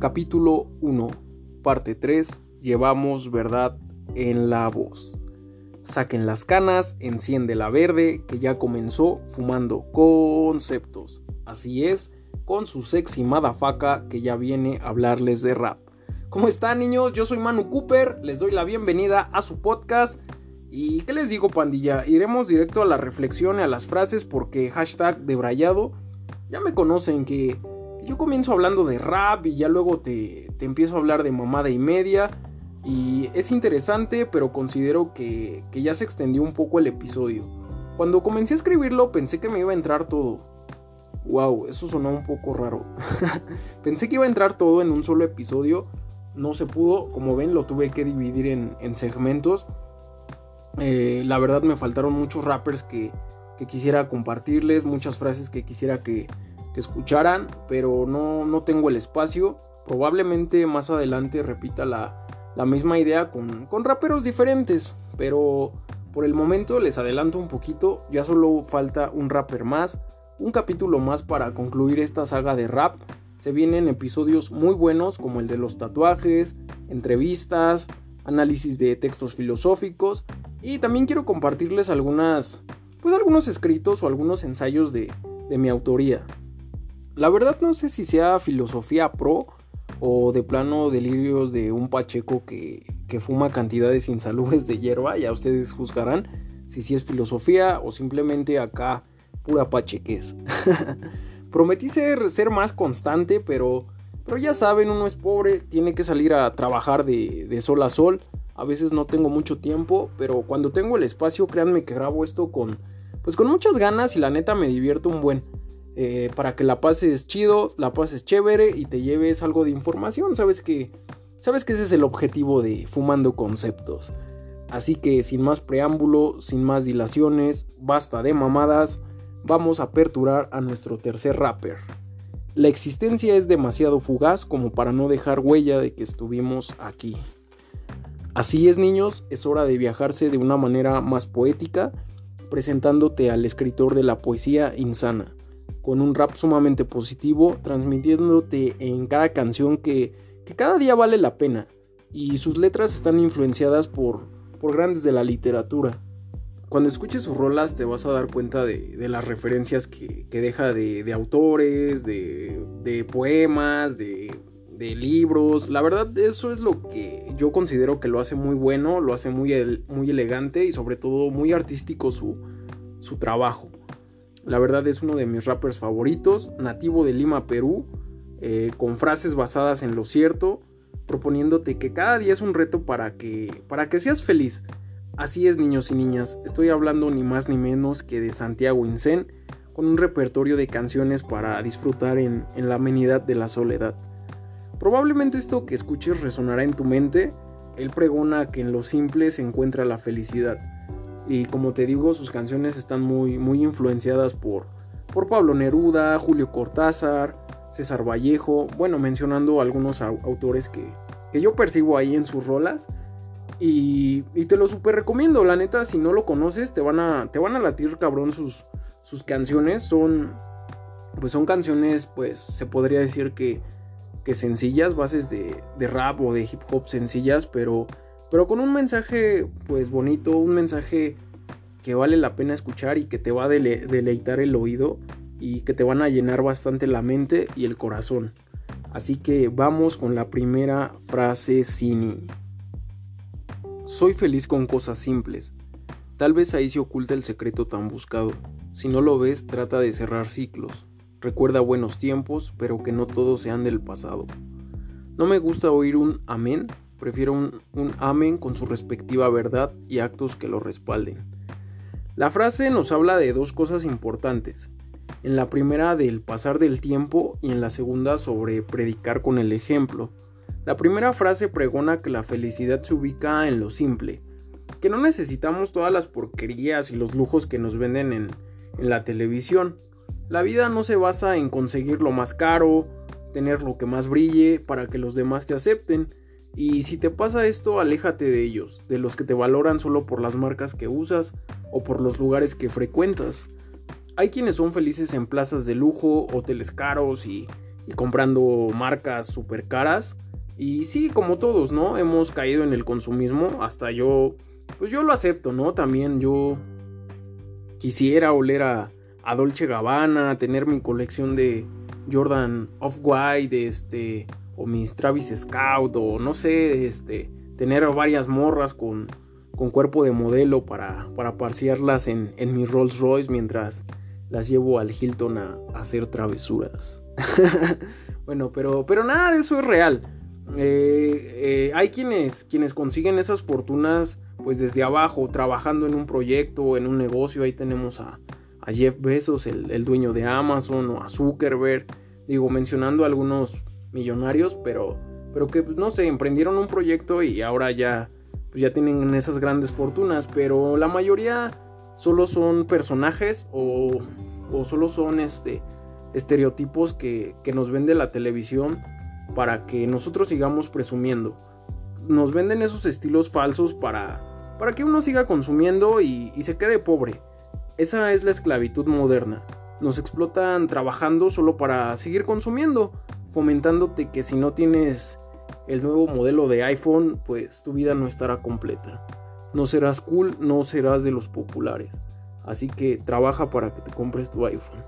Capítulo 1, parte 3, llevamos verdad en la voz. Saquen las canas, enciende la verde, que ya comenzó Fumando Conceptos. Así es, con su sexy madafaca que ya viene a hablarles de rap. ¿Cómo están, niños? Yo soy Manu Cooper, les doy la bienvenida a su podcast. ¿Y qué les digo, pandilla? Iremos directo a la reflexión y a las frases porque hashtag debrayado. Ya me conocen que yo comienzo hablando de rap y ya luego te empiezo a hablar de mamada y media. Y es interesante, pero considero que ya se extendió un poco el episodio. Cuando comencé a escribirlo pensé que me iba a entrar todo. Wow, eso sonó un poco raro. Pensé que iba a entrar todo en un solo episodio. No se pudo, como ven lo tuve que dividir en segmentos. La verdad me faltaron muchos rappers que quisiera compartirles, muchas frases que quisiera que escucharan, pero no tengo el espacio. Probablemente más adelante repita la misma idea con raperos diferentes, pero por el momento les adelanto un poquito, ya solo falta un rapper más, un capítulo más para concluir esta saga de rap. Se vienen episodios muy buenos como el de los tatuajes, entrevistas, análisis de textos filosóficos y también quiero compartirles algunos escritos o algunos ensayos de mi autoría. La verdad no sé si sea filosofía pro o de plano delirios de un pacheco que fuma cantidades insalubres de hierba. Ya ustedes juzgarán si es filosofía o simplemente acá pura pachequez. Prometí ser más constante, pero ya saben, uno es pobre, tiene que salir a trabajar de sol a sol. A veces no tengo mucho tiempo, pero cuando tengo el espacio, créanme que grabo esto con muchas ganas y la neta me divierto un buen. Para que la pases chido, la pases chévere y te lleves algo de información. Sabes que ese es el objetivo de Fumando Conceptos. Así que sin más preámbulo, sin más dilaciones, basta de mamadas. Vamos a aperturar a nuestro tercer rapper. La existencia es demasiado fugaz como para no dejar huella de que estuvimos aquí. Así es, niños, es hora de viajarse de una manera más poética, presentándote al escritor de la poesía insana, con un rap sumamente positivo, transmitiéndote en cada canción que cada día vale la pena, y sus letras están influenciadas por grandes de la literatura. Cuando escuches sus rolas te vas a dar cuenta de las referencias que deja de autores, de poemas, de libros. La verdad, eso es lo que yo considero que lo hace muy bueno, lo hace muy elegante y sobre todo muy artístico su trabajo. La verdad es uno de mis rappers favoritos, nativo de Lima, Perú, con frases basadas en lo cierto, proponiéndote que cada día es un reto para que seas feliz. Así es, niños y niñas, estoy hablando ni más ni menos que de Santiago Inzén, con un repertorio de canciones para disfrutar en la amenidad de la soledad. Probablemente esto que escuches resonará en tu mente. Él pregona que en lo simple se encuentra la felicidad. Y como te digo, sus canciones están muy influenciadas por Pablo Neruda, Julio Cortázar, César Vallejo, bueno, mencionando algunos autores que yo percibo ahí en sus rolas. Y te lo super recomiendo, la neta, si no lo conoces te van a latir cabrón sus canciones. Son canciones, pues se podría decir que sencillas, bases de rap o de hip hop sencillas, pero con un mensaje pues bonito, un mensaje que vale la pena escuchar y que te va a deleitar el oído y que te van a llenar bastante la mente y el corazón. Así que vamos con la primera frase cine. Soy feliz con cosas simples. Tal vez ahí se oculta el secreto tan buscado. Si no lo ves, trata de cerrar ciclos. Recuerda buenos tiempos, pero que no todos sean del pasado. No me gusta oír un amén. Prefiero un amén con su respectiva verdad y actos que lo respalden. La frase nos habla de dos cosas importantes. En la primera, del pasar del tiempo, y en la segunda, sobre predicar con el ejemplo. La primera frase pregona que la felicidad se ubica en lo simple, que no necesitamos todas las porquerías y los lujos que nos venden en la televisión. La vida no se basa en conseguir lo más caro, tener lo que más brille para que los demás te acepten, y si te pasa esto, aléjate de ellos, de los que te valoran solo por las marcas que usas o por los lugares que frecuentas. Hay quienes son felices en plazas de lujo, hoteles caros y y comprando marcas súper caras. Y sí, como todos, ¿no? Hemos caído en el consumismo. Hasta yo, pues yo lo acepto, ¿no? También yo quisiera oler a Dolce Gabbana, tener mi colección de Jordan Off-White, o mis Travis Scout, o no sé, tener varias morras con cuerpo de modelo para pasearlas en mis Rolls Royce mientras las llevo al Hilton a hacer travesuras. Bueno, pero nada de eso es real. Hay quienes consiguen esas fortunas pues desde abajo, trabajando en un proyecto, en un negocio. Ahí tenemos a Jeff Bezos, el dueño de Amazon, o a Zuckerberg, digo, mencionando a algunos millonarios, pero que pues, no sé, emprendieron un proyecto y ahora ya, pues, ya tienen esas grandes fortunas. Pero la mayoría solo son personajes o solo son estereotipos que nos vende la televisión para que nosotros sigamos presumiendo. Nos venden esos estilos falsos para que uno siga consumiendo y se quede pobre. Esa es la esclavitud moderna. Nos explotan trabajando solo para seguir consumiendo, fomentándote que si no tienes el nuevo modelo de iPhone, pues tu vida no estará completa. No serás cool, no serás de los populares. Así que trabaja para que te compres tu iPhone.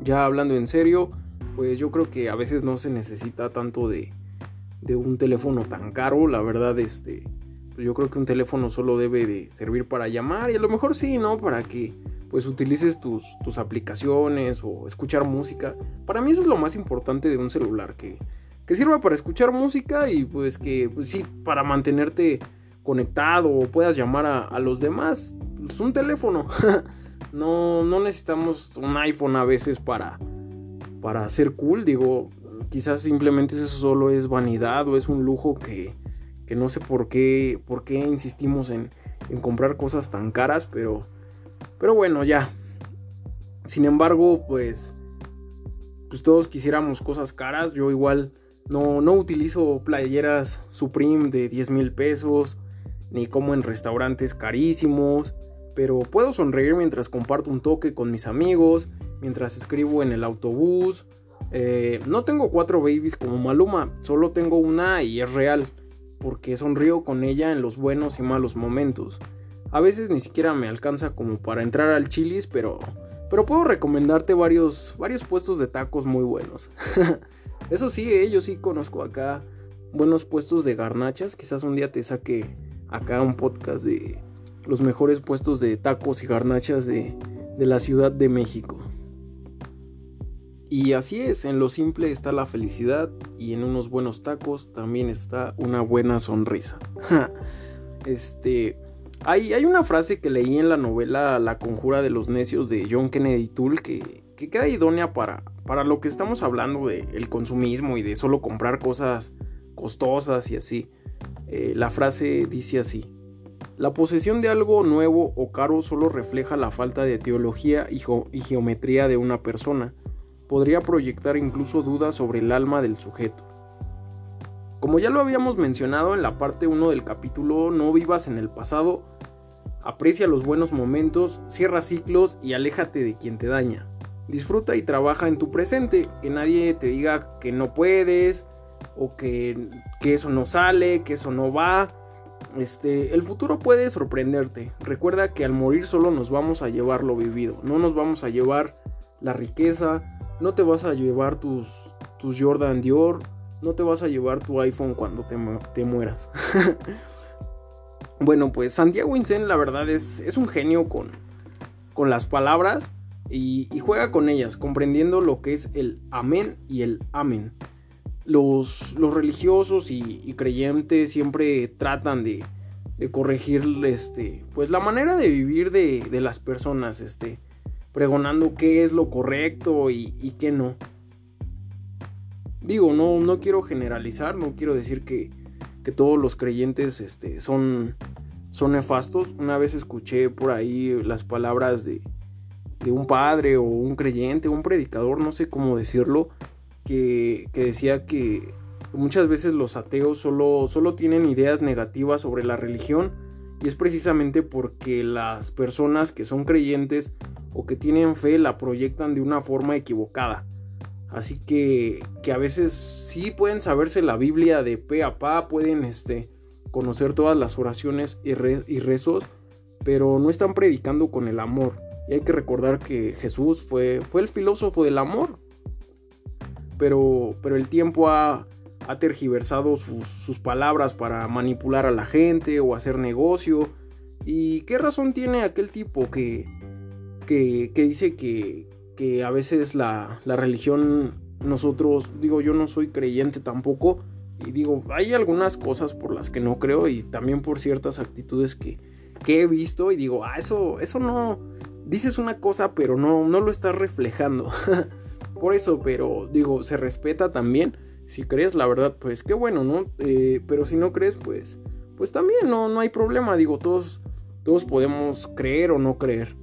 Ya hablando en serio, pues yo creo que a veces no se necesita tanto de un teléfono tan caro. La verdad, pues yo creo que un teléfono solo debe de servir para llamar. Y a lo mejor sí, ¿no? Para que pues utilices tus aplicaciones o escuchar música. Para mí eso es lo más importante de un celular. Que sirva para escuchar música y pues sí, para mantenerte conectado o puedas llamar a los demás. Pues un teléfono. No necesitamos un iPhone a veces para ser cool. Digo, quizás simplemente eso solo es vanidad o es un lujo que no sé por qué insistimos en comprar cosas tan caras, pero bueno, ya. Sin embargo, pues todos quisiéramos cosas caras. Yo igual no utilizo playeras Supreme de 10,000 pesos, ni como en restaurantes carísimos, pero puedo sonreír mientras comparto un toque con mis amigos, mientras escribo en el autobús. No tengo 4 babies como Maluma, solo tengo una y es real, porque sonrío con ella en los buenos y malos momentos. A veces ni siquiera me alcanza como para entrar al Chili's, pero puedo recomendarte varios puestos de tacos muy buenos. Eso sí, yo sí conozco acá buenos puestos de garnachas. Quizás un día te saque acá un podcast de los mejores puestos de tacos y garnachas de la Ciudad de México. Y así es, en lo simple está la felicidad, y en unos buenos tacos también está una buena sonrisa. Hay una frase que leí en la novela La conjura de los necios de John Kennedy Toole que queda idónea para lo que estamos hablando del consumismo y de solo comprar cosas costosas y así. La frase dice así: la posesión de algo nuevo o caro solo refleja la falta de teología y geometría de una persona. Podría proyectar incluso dudas sobre el alma del sujeto. Como ya lo habíamos mencionado en la parte 1 del capítulo, no vivas en el pasado, aprecia los buenos momentos, cierra ciclos y aléjate de quien te daña. Disfruta y trabaja en tu presente, que nadie te diga que no puedes o que eso no sale, que eso no va. El futuro puede sorprenderte. Recuerda que al morir solo nos vamos a llevar lo vivido, no nos vamos a llevar la riqueza. No te vas a llevar tus Jordan Dior. No te vas a llevar tu iPhone cuando te mueras. Bueno, pues Santiago Inzén, la verdad, es un genio con las palabras. Y juega con ellas, comprendiendo lo que es el amén y el amén. Los religiosos y creyentes siempre tratan de corregir pues la manera de vivir de las personas. Pregonando qué es lo correcto y qué no. Digo, no quiero generalizar, no quiero decir que todos los creyentes son nefastos. Una vez escuché por ahí las palabras de un padre o un creyente, un predicador, no sé cómo decirlo, que decía que muchas veces los ateos solo tienen ideas negativas sobre la religión, y es precisamente porque las personas que son creyentes o que tienen fe la proyectan de una forma equivocada. Así que a veces sí pueden saberse la Biblia de pe a pa, pueden conocer todas las oraciones y rezos, pero no están predicando con el amor. Y hay que recordar que Jesús fue el filósofo del amor. Pero el tiempo ha tergiversado sus palabras para manipular a la gente o hacer negocio. ¿Y qué razón tiene aquel tipo que dice que a veces la religión, nosotros, digo, yo no soy creyente tampoco, y digo, hay algunas cosas por las que no creo y también por ciertas actitudes que he visto y digo, eso no, dices una cosa pero no lo estás reflejando? Por eso, pero digo, se respeta también. Si crees, la verdad, pues qué bueno, ¿no? Pero si no crees, pues también no hay problema. Digo, todos podemos creer o no creer.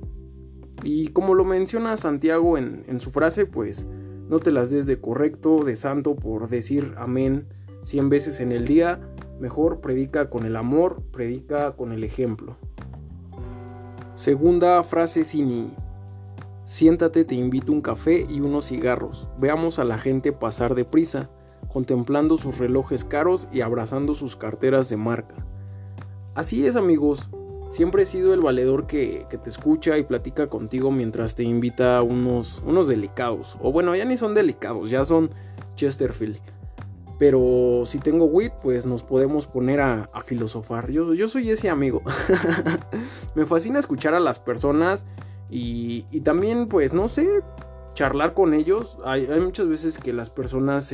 Y como lo menciona Santiago en su frase, pues no te las des de correcto, de santo, por decir amén 100 veces en el día. Mejor predica con el amor, predica con el ejemplo. Segunda frase cine. Siéntate, te invito un café y unos cigarros. Veamos a la gente pasar deprisa, contemplando sus relojes caros y abrazando sus carteras de marca. Así es, amigos. Siempre he sido el valedor que te escucha y platica contigo mientras te invita a unos delicados. O bueno, ya ni son delicados, ya son Chesterfield. Pero si tengo weed, pues nos podemos poner a filosofar. Yo soy ese amigo. Me fascina escuchar a las personas. Y también, pues, no sé, charlar con ellos. Hay muchas veces que las personas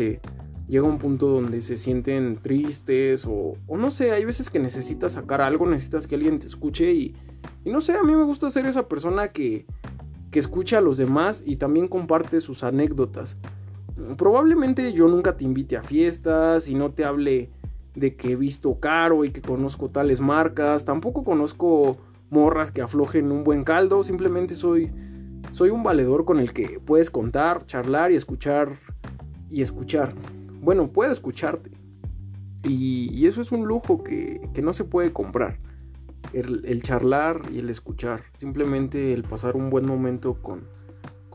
llega a un punto donde se sienten tristes o no sé, hay veces que necesitas sacar algo, necesitas que alguien te escuche y no sé, a mí me gusta ser esa persona que escucha a los demás y también comparte sus anécdotas. Probablemente yo nunca te invite a fiestas y no te hable de que he visto caro y que conozco tales marcas, tampoco conozco morras que aflojen un buen caldo. Simplemente soy un valedor con el que puedes contar, charlar y escuchar. Bueno, puedo escucharte y eso es un lujo que no se puede comprar, el charlar y el escuchar, simplemente el pasar un buen momento con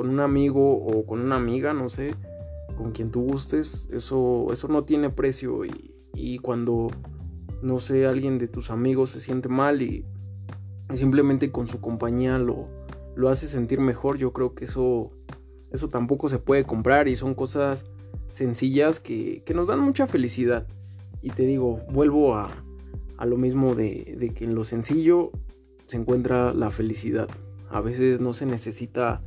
un amigo o con una amiga, no sé, con quien tú gustes. Eso no tiene precio y cuando, no sé, alguien de tus amigos se siente mal y simplemente con su compañía lo hace sentir mejor. Yo creo que eso tampoco se puede comprar y son cosas sencillas que nos dan mucha felicidad. Y te digo, vuelvo a lo mismo de que en lo sencillo se encuentra la felicidad. A veces no se necesita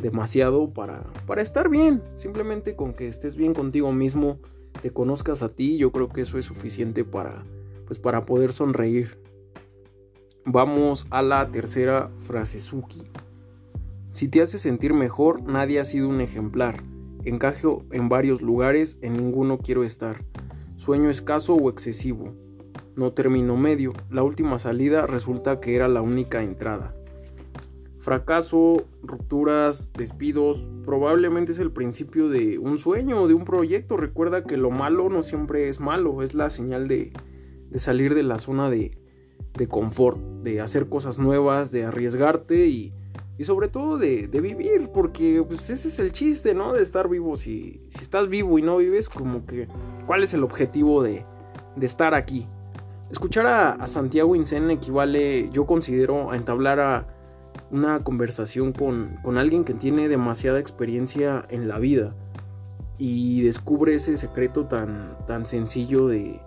demasiado para estar bien. Simplemente con que estés bien contigo mismo, te conozcas a ti, yo creo que eso es suficiente para poder sonreír. Vamos a la tercera frase Suki. Si te hace sentir mejor, nadie ha sido un ejemplar. Encajo en varios lugares, en ninguno quiero estar. Sueño escaso o excesivo. No termino medio. La última salida resulta que era la única entrada. Fracaso, rupturas, despidos, probablemente es el principio de un sueño, de un proyecto. Recuerda que lo malo no siempre es malo, es la señal de salir de la zona de confort, de hacer cosas nuevas, de arriesgarte y sobre todo de vivir, porque pues ese es el chiste, ¿no? De estar vivo. Si estás vivo y no vives, como que ¿cuál es el objetivo de estar aquí? Escuchar a Santiago Inzén equivale, yo considero, a entablar una conversación con alguien que tiene demasiada experiencia en la vida y descubre ese secreto tan sencillo de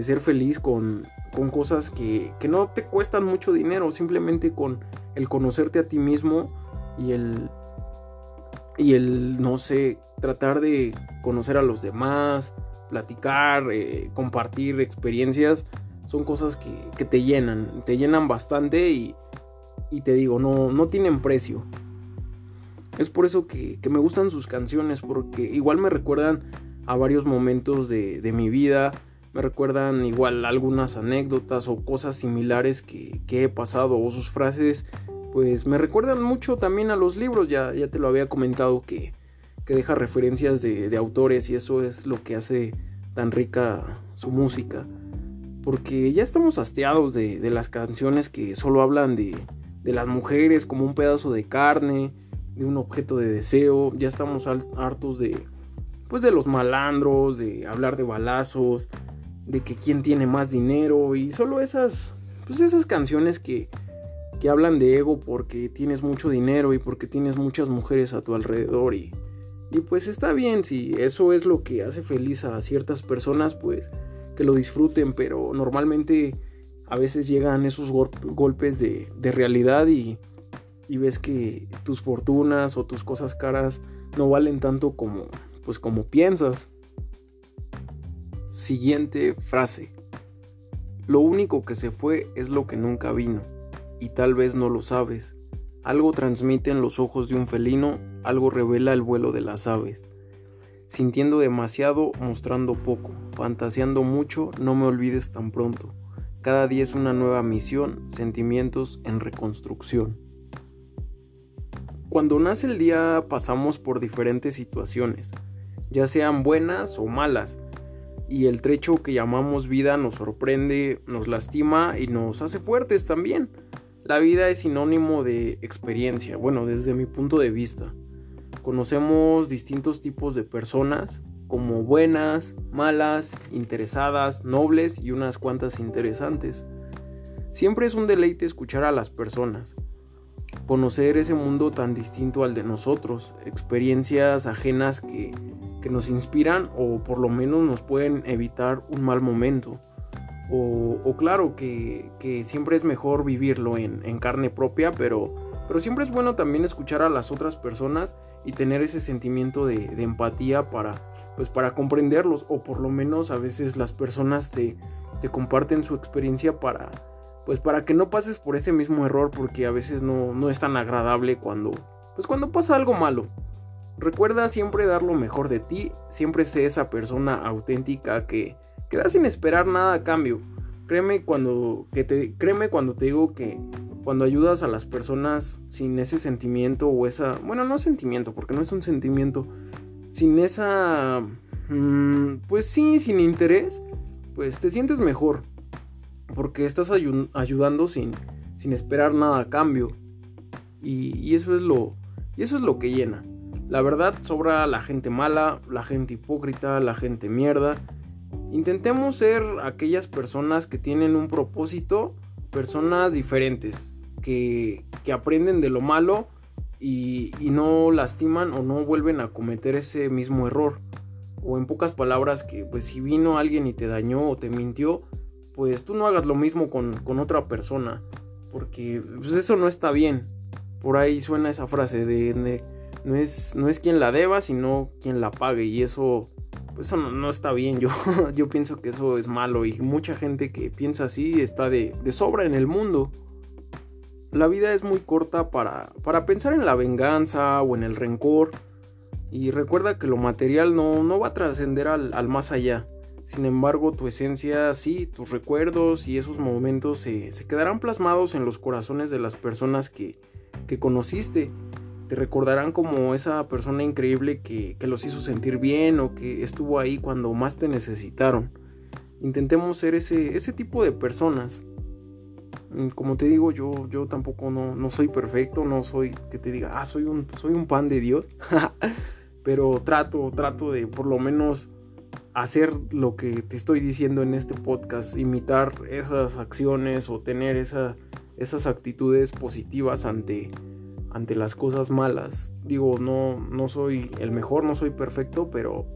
ser feliz con cosas que no te cuestan mucho dinero, simplemente con el conocerte a ti mismo y el no sé, tratar de conocer a los demás, platicar, compartir experiencias. Son cosas que te llenan bastante y te digo, no tienen precio. Es por eso que me gustan sus canciones, porque igual me recuerdan a varios momentos de mi vida. Me recuerdan igual algunas anécdotas o cosas similares que he pasado, o sus frases pues me recuerdan mucho también a los libros. Ya te lo había comentado que deja referencias de autores y eso es lo que hace tan rica su música, porque ya estamos hastiados de las canciones que solo hablan de las mujeres como un pedazo de carne, de un objeto de deseo. Ya estamos hartos de pues de los malandros, de hablar de balazos, de que quién tiene más dinero y solo esas, pues esas canciones que hablan de ego porque tienes mucho dinero y porque tienes muchas mujeres a tu alrededor y pues está bien, si eso es lo que hace feliz a ciertas personas, pues que lo disfruten, pero normalmente a veces llegan esos golpes de realidad y ves que tus fortunas o tus cosas caras no valen tanto como, pues como piensas. Siguiente frase. Lo único que se fue es lo que nunca vino, y tal vez no lo sabes. Algo transmiten los ojos de un felino, algo revela el vuelo de las aves. Sintiendo demasiado, mostrando poco, fantaseando mucho, no me olvides tan pronto. Cada día es una nueva misión, sentimientos en reconstrucción. Cuando nace el día pasamos por diferentes situaciones, ya sean buenas o malas, y el trecho que llamamos vida nos sorprende, nos lastima y nos hace fuertes también. La vida es sinónimo de experiencia, bueno, desde mi punto de vista. Conocemos distintos tipos de personas, como buenas, malas, interesadas, nobles y unas cuantas interesantes. Siempre es un deleite escuchar a las personas. Conocer ese mundo tan distinto al de nosotros, experiencias ajenas que nos inspiran o por lo menos nos pueden evitar un mal momento. O claro que siempre es mejor vivirlo en carne propia, pero siempre es bueno también escuchar a las otras personas y tener ese sentimiento de empatía para comprenderlos, o por lo menos a veces las personas te comparten su experiencia para que no pases por ese mismo error, porque a veces no es tan agradable cuando pasa algo malo. Recuerda siempre dar lo mejor de ti, siempre sé esa persona auténtica que da sin esperar nada a cambio. Créeme cuando te digo que cuando ayudas a las personas sin ese sentimiento o esa... Bueno, no sentimiento, porque no es un sentimiento. Sin esa... Pues sí, sin interés, pues te sientes mejor, porque estás ayudando sin esperar nada a cambio, y eso es lo que llena. La verdad, sobra la gente mala, la gente hipócrita, la gente mierda. Intentemos ser aquellas personas que tienen un propósito, personas diferentes, que aprenden de lo malo y no lastiman o no vuelven a cometer ese mismo error. O en pocas palabras, que pues si vino alguien y te dañó o te mintió, pues tú no hagas lo mismo con otra persona, porque pues eso no está bien. Por ahí suena esa frase de no es quien la deba, sino quien la pague, y eso, pues eso no está bien. Yo pienso que eso es malo, y mucha gente que piensa así está de sobra en el mundo. La vida es muy corta para pensar en la venganza o en el rencor, y recuerda que lo material no va a trascender al más allá. Sin embargo, tu esencia sí, tus recuerdos y esos momentos se quedarán plasmados en los corazones de las personas que conociste. Te recordarán como esa persona increíble que los hizo sentir bien, o que estuvo ahí cuando más te necesitaron. Intentemos ser ese tipo de personas. Como te digo, yo tampoco no soy perfecto, no soy que te diga, soy un pan de Dios. Pero trato de por lo menos hacer lo que te estoy diciendo en este podcast, imitar esas acciones o tener esas actitudes positivas ante las cosas malas. Digo, no soy el mejor, no soy perfecto, pero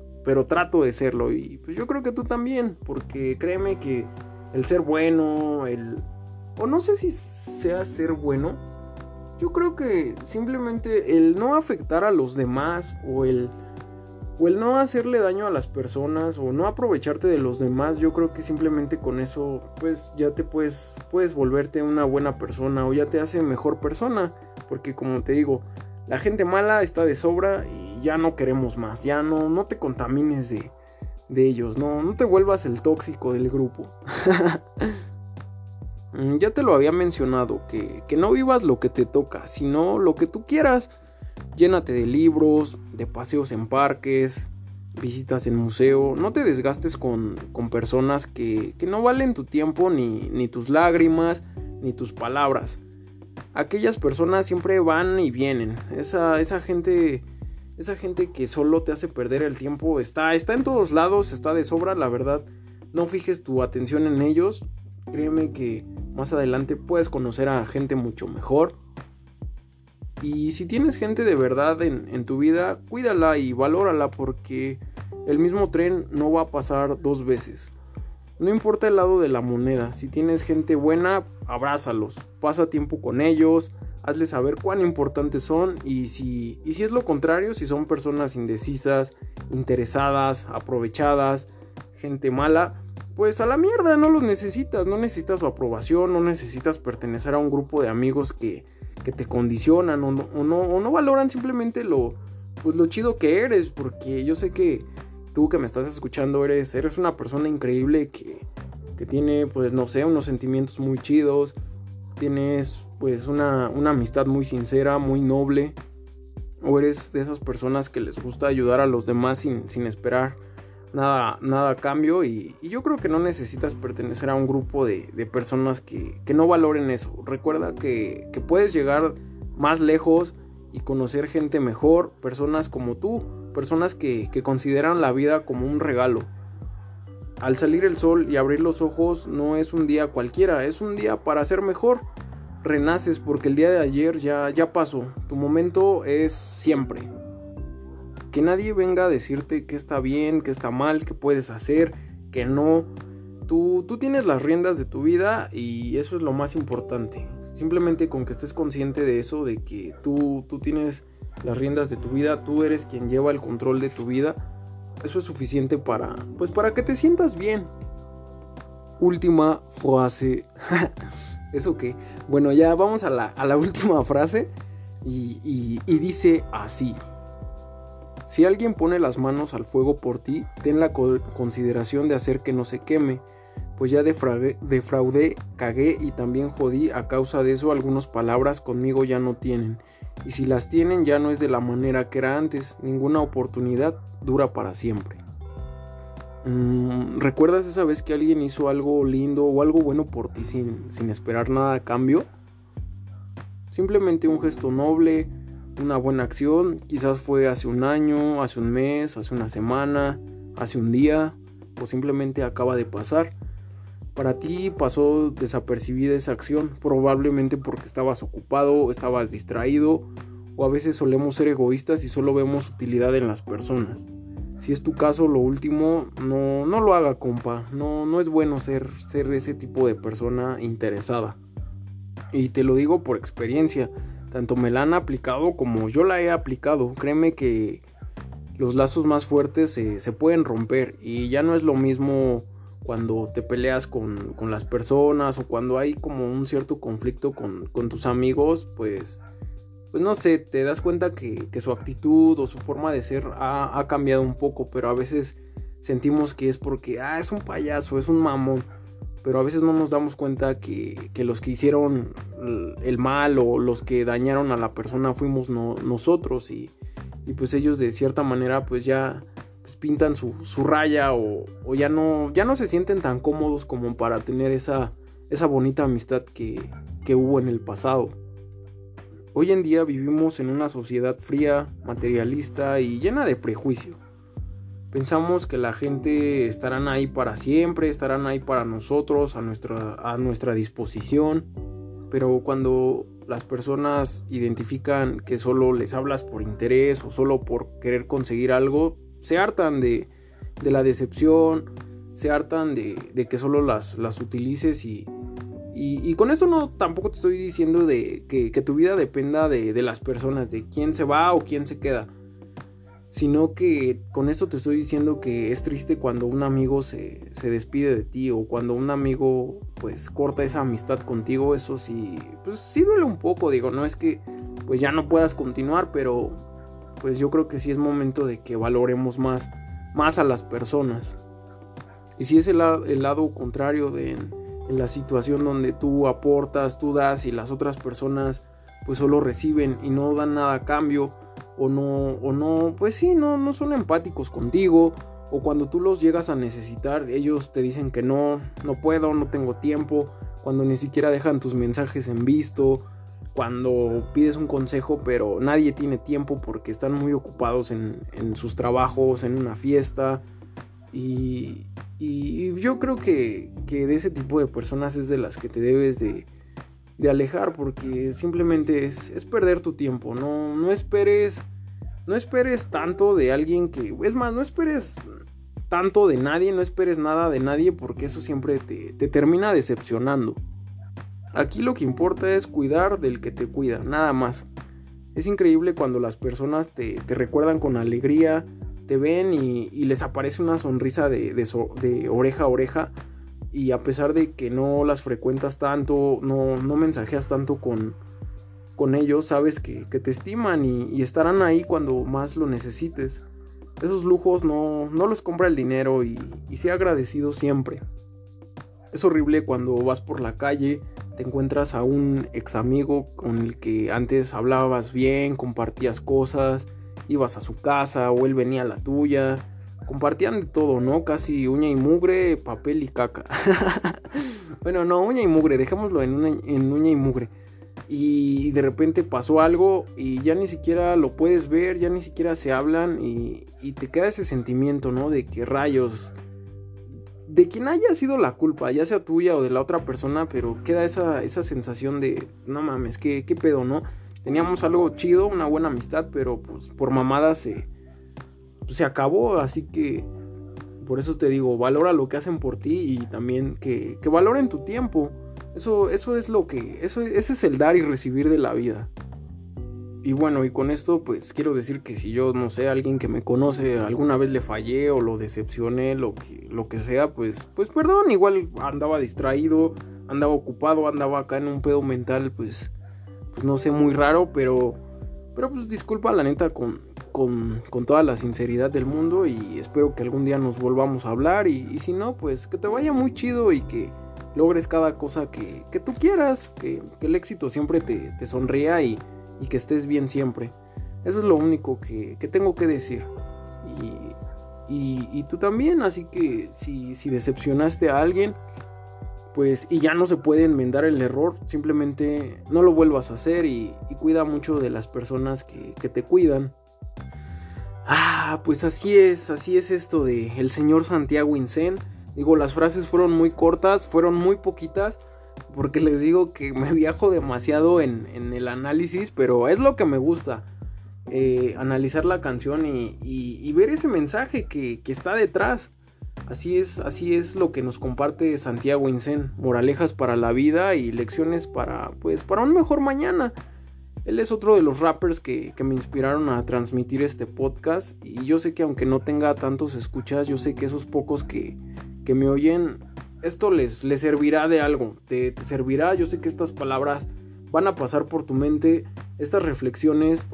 trato de serlo, y pues yo creo que tú también, porque créeme que el ser bueno, o no sé si sea ser bueno, yo creo que simplemente el no afectar a los demás, o el no hacerle daño a las personas, o no aprovecharte de los demás, yo creo que simplemente con eso, pues ya te puedes volverte una buena persona, o ya te hace mejor persona, porque como te digo, la gente mala está de sobra y ya no queremos más. Ya no te contamines de ellos, no te vuelvas el tóxico del grupo. Ya te lo había mencionado, que no vivas lo que te toca, sino lo que tú quieras. Llénate de libros, de paseos en parques, visitas en museo. No te desgastes con personas que no valen tu tiempo, ni tus lágrimas, ni tus palabras. Aquellas personas siempre van y vienen. Esa gente Esa gente que solo te hace perder el tiempo está en todos lados, está de sobra, la verdad. No fijes tu atención en ellos. Créeme que más adelante puedes conocer a gente mucho mejor. Y si tienes gente de verdad en tu vida, cuídala y valórala, porque el mismo tren no va a pasar dos veces. No importa el lado de la moneda, si tienes gente buena, abrázalos, pasa tiempo con ellos, hazles saber cuán importantes son, y si es lo contrario, si son personas indecisas, interesadas, aprovechadas, gente mala, pues a la mierda, no los necesitas, no necesitas su aprobación, no necesitas pertenecer a un grupo de amigos que te condicionan o no valoran simplemente lo chido que eres, porque yo sé que tú que me estás escuchando eres una persona increíble que tiene, pues no sé, unos sentimientos muy chidos, tienes pues una amistad muy sincera, muy noble, o eres de esas personas que les gusta ayudar a los demás sin esperar nada a cambio, y yo creo que no necesitas pertenecer a un grupo de personas que no valoren eso. Recuerda que puedes llegar más lejos y conocer gente mejor, personas como tú, personas que consideran la vida como un regalo. Al salir el sol y abrir los ojos no es un día cualquiera, es un día para ser mejor. Renaces porque el día de ayer ya pasó, tu momento es siempre. Que nadie venga a decirte que está bien, que está mal, que puedes hacer, que no. Tú tienes las riendas de tu vida y eso es lo más importante. Simplemente con que estés consciente de eso, de que tú tienes las riendas de tu vida, tú eres quien lleva el control de tu vida. Eso es suficiente para que te sientas bien. Última frase. ¿Eso qué? Bueno, ya vamos a la última frase y dice así. Si alguien pone las manos al fuego por ti, ten la consideración de hacer que no se queme, pues ya defraudé, cagué y también jodí, a causa de eso algunas palabras conmigo ya no tienen, y si las tienen ya no es de la manera que era antes, ninguna oportunidad dura para siempre. ¿Recuerdas esa vez que alguien hizo algo lindo o algo bueno por ti sin esperar nada a cambio? Simplemente un gesto noble, una buena acción, quizás fue hace un año, hace un mes, hace una semana, hace un día, o simplemente acaba de pasar. Para ti pasó desapercibida esa acción, probablemente porque estabas ocupado, estabas distraído, o a veces solemos ser egoístas y solo vemos utilidad en las personas. Si es tu caso, lo último, no lo haga, compa, no es bueno ser ese tipo de persona interesada. Y te lo digo por experiencia. Tanto me la han aplicado como yo la he aplicado. Créeme que los lazos más fuertes se pueden romper. Y ya no es lo mismo cuando te peleas con las personas, o cuando hay como un cierto conflicto con tus amigos. Pues no sé, te das cuenta que su actitud o su forma de ser ha cambiado un poco. Pero a veces sentimos que es porque es un payaso, es un mamón. Pero a veces no nos damos cuenta que los que hicieron el mal o los que dañaron a la persona fuimos nosotros. Y pues ellos de cierta manera pues ya pues pintan su raya, o ya no se sienten tan cómodos como para tener esa bonita amistad que hubo en el pasado. Hoy en día vivimos en una sociedad fría, materialista y llena de prejuicio. Pensamos que la gente estarán ahí para siempre, estarán ahí para nosotros, a nuestra disposición. Pero cuando las personas identifican que solo les hablas por interés o solo por querer conseguir algo, se hartan de la decepción, se hartan de que solo las utilices. Y con eso no, tampoco te estoy diciendo que tu vida dependa de las personas, de quién se va o quién se queda. Sino que con esto te estoy diciendo que es triste cuando un amigo se despide de ti, o cuando un amigo pues corta esa amistad contigo. Eso sí, pues sí duele un poco. Digo, no es que pues ya no puedas continuar, pero pues yo creo que sí es momento de que valoremos más a las personas. Y si es el lado contrario de en la situación donde tú aportas, tú das y las otras personas pues solo reciben y no dan nada a cambio, o no, pues sí, no son empáticos contigo, o cuando tú los llegas a necesitar, ellos te dicen que no puedo, no tengo tiempo, cuando ni siquiera dejan tus mensajes en visto, cuando pides un consejo, pero nadie tiene tiempo porque están muy ocupados en sus trabajos, en una fiesta. Y yo creo que de ese tipo de personas es de las que te debes de alejar, porque simplemente es perder tu tiempo. No esperes tanto de alguien que... Es más, no esperes tanto de nadie, no esperes nada de nadie, porque eso siempre te termina decepcionando. Aquí lo que importa es cuidar del que te cuida, nada más. Es increíble cuando las personas te recuerdan con alegría, te ven y les aparece una sonrisa de oreja a oreja, y a pesar de que no las frecuentas tanto, no mensajeas tanto con ellos, sabes que te estiman y estarán ahí cuando más lo necesites. Esos lujos no los compra el dinero, y sea agradecido siempre. Es horrible cuando vas por la calle, te encuentras a un ex amigo con el que antes hablabas bien, compartías cosas, ibas a su casa o él venía a la tuya, compartían de todo, ¿no? Casi uña y mugre, papel y caca. Bueno, no, uña y mugre, dejémoslo en uña y mugre. Y de repente pasó algo y ya ni siquiera lo puedes ver, ya ni siquiera se hablan, y te queda ese sentimiento, ¿no? De que rayos... De quien haya sido la culpa, ya sea tuya o de la otra persona, pero queda esa sensación de... No mames, ¿qué pedo, no? Teníamos algo chido, una buena amistad, pero pues por mamadas se acabó. Así que por eso te digo, valora lo que hacen por ti, y también que valoren tu tiempo. Eso es lo que... Ese es el dar y recibir de la vida. Y bueno, y con esto pues quiero decir que si yo, no sé, alguien que me conoce alguna vez le fallé o lo decepcioné, lo que sea, pues perdón, igual andaba distraído, andaba ocupado, andaba acá en un pedo mental, pues no sé, muy raro, pero pues disculpa la neta con toda la sinceridad del mundo, y espero que algún día nos volvamos a hablar, y si no, pues que te vaya muy chido y que logres cada cosa que tú quieras, que el éxito siempre te sonría y que estés bien siempre. Eso es lo único que tengo que decir. Y tú también. Así que si decepcionaste a alguien, pues, y ya no se puede enmendar el error, simplemente no lo vuelvas a hacer, y cuida mucho de las personas que te cuidan. Pues así es esto de el señor Santiago Inzén. Digo, las frases fueron muy cortas, fueron muy poquitas, porque les digo que me viajo demasiado en el análisis, pero es lo que me gusta, analizar la canción y ver ese mensaje que está detrás. Así es lo que nos comparte Santiago Inzén, moralejas para la vida y lecciones para un mejor mañana. Él es otro de los rappers que me inspiraron a transmitir este podcast, y yo sé que aunque no tenga tantos escuchas, yo sé que esos pocos que me oyen, esto les servirá de algo, te servirá. Yo sé que estas palabras van a pasar por tu mente, estas reflexiones,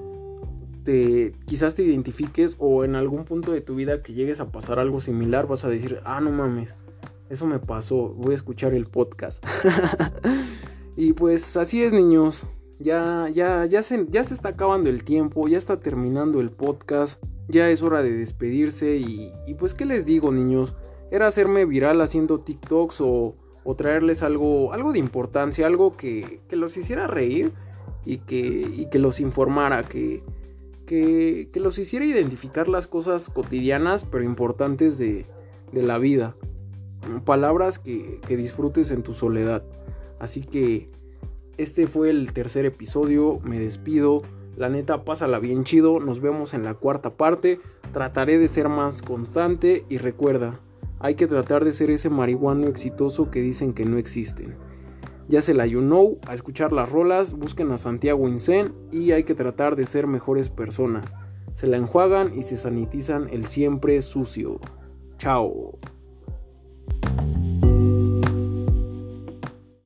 quizás te identifiques, o en algún punto de tu vida que llegues a pasar algo similar, vas a decir, no mames, eso me pasó, voy a escuchar el podcast. Y pues así es, niños, ya se está acabando el tiempo, ya está terminando el podcast, ya es hora de despedirse, y pues qué les digo, niños. Era hacerme viral haciendo TikToks o traerles algo de importancia, algo que los hiciera reír y que los informara, que los hiciera identificar las cosas cotidianas pero importantes de la vida. Palabras que disfrutes en tu soledad. Así que este fue el tercer episodio, me despido. La neta, pásala bien chido, nos vemos en la cuarta parte. Trataré de ser más constante, y recuerda, hay que tratar de ser ese marihuano exitoso que dicen que no existen. Ya se la you know, a escuchar las rolas, busquen a Santiago Inzén, y hay que tratar de ser mejores personas. Se la enjuagan y se sanitizan el siempre sucio. Chao.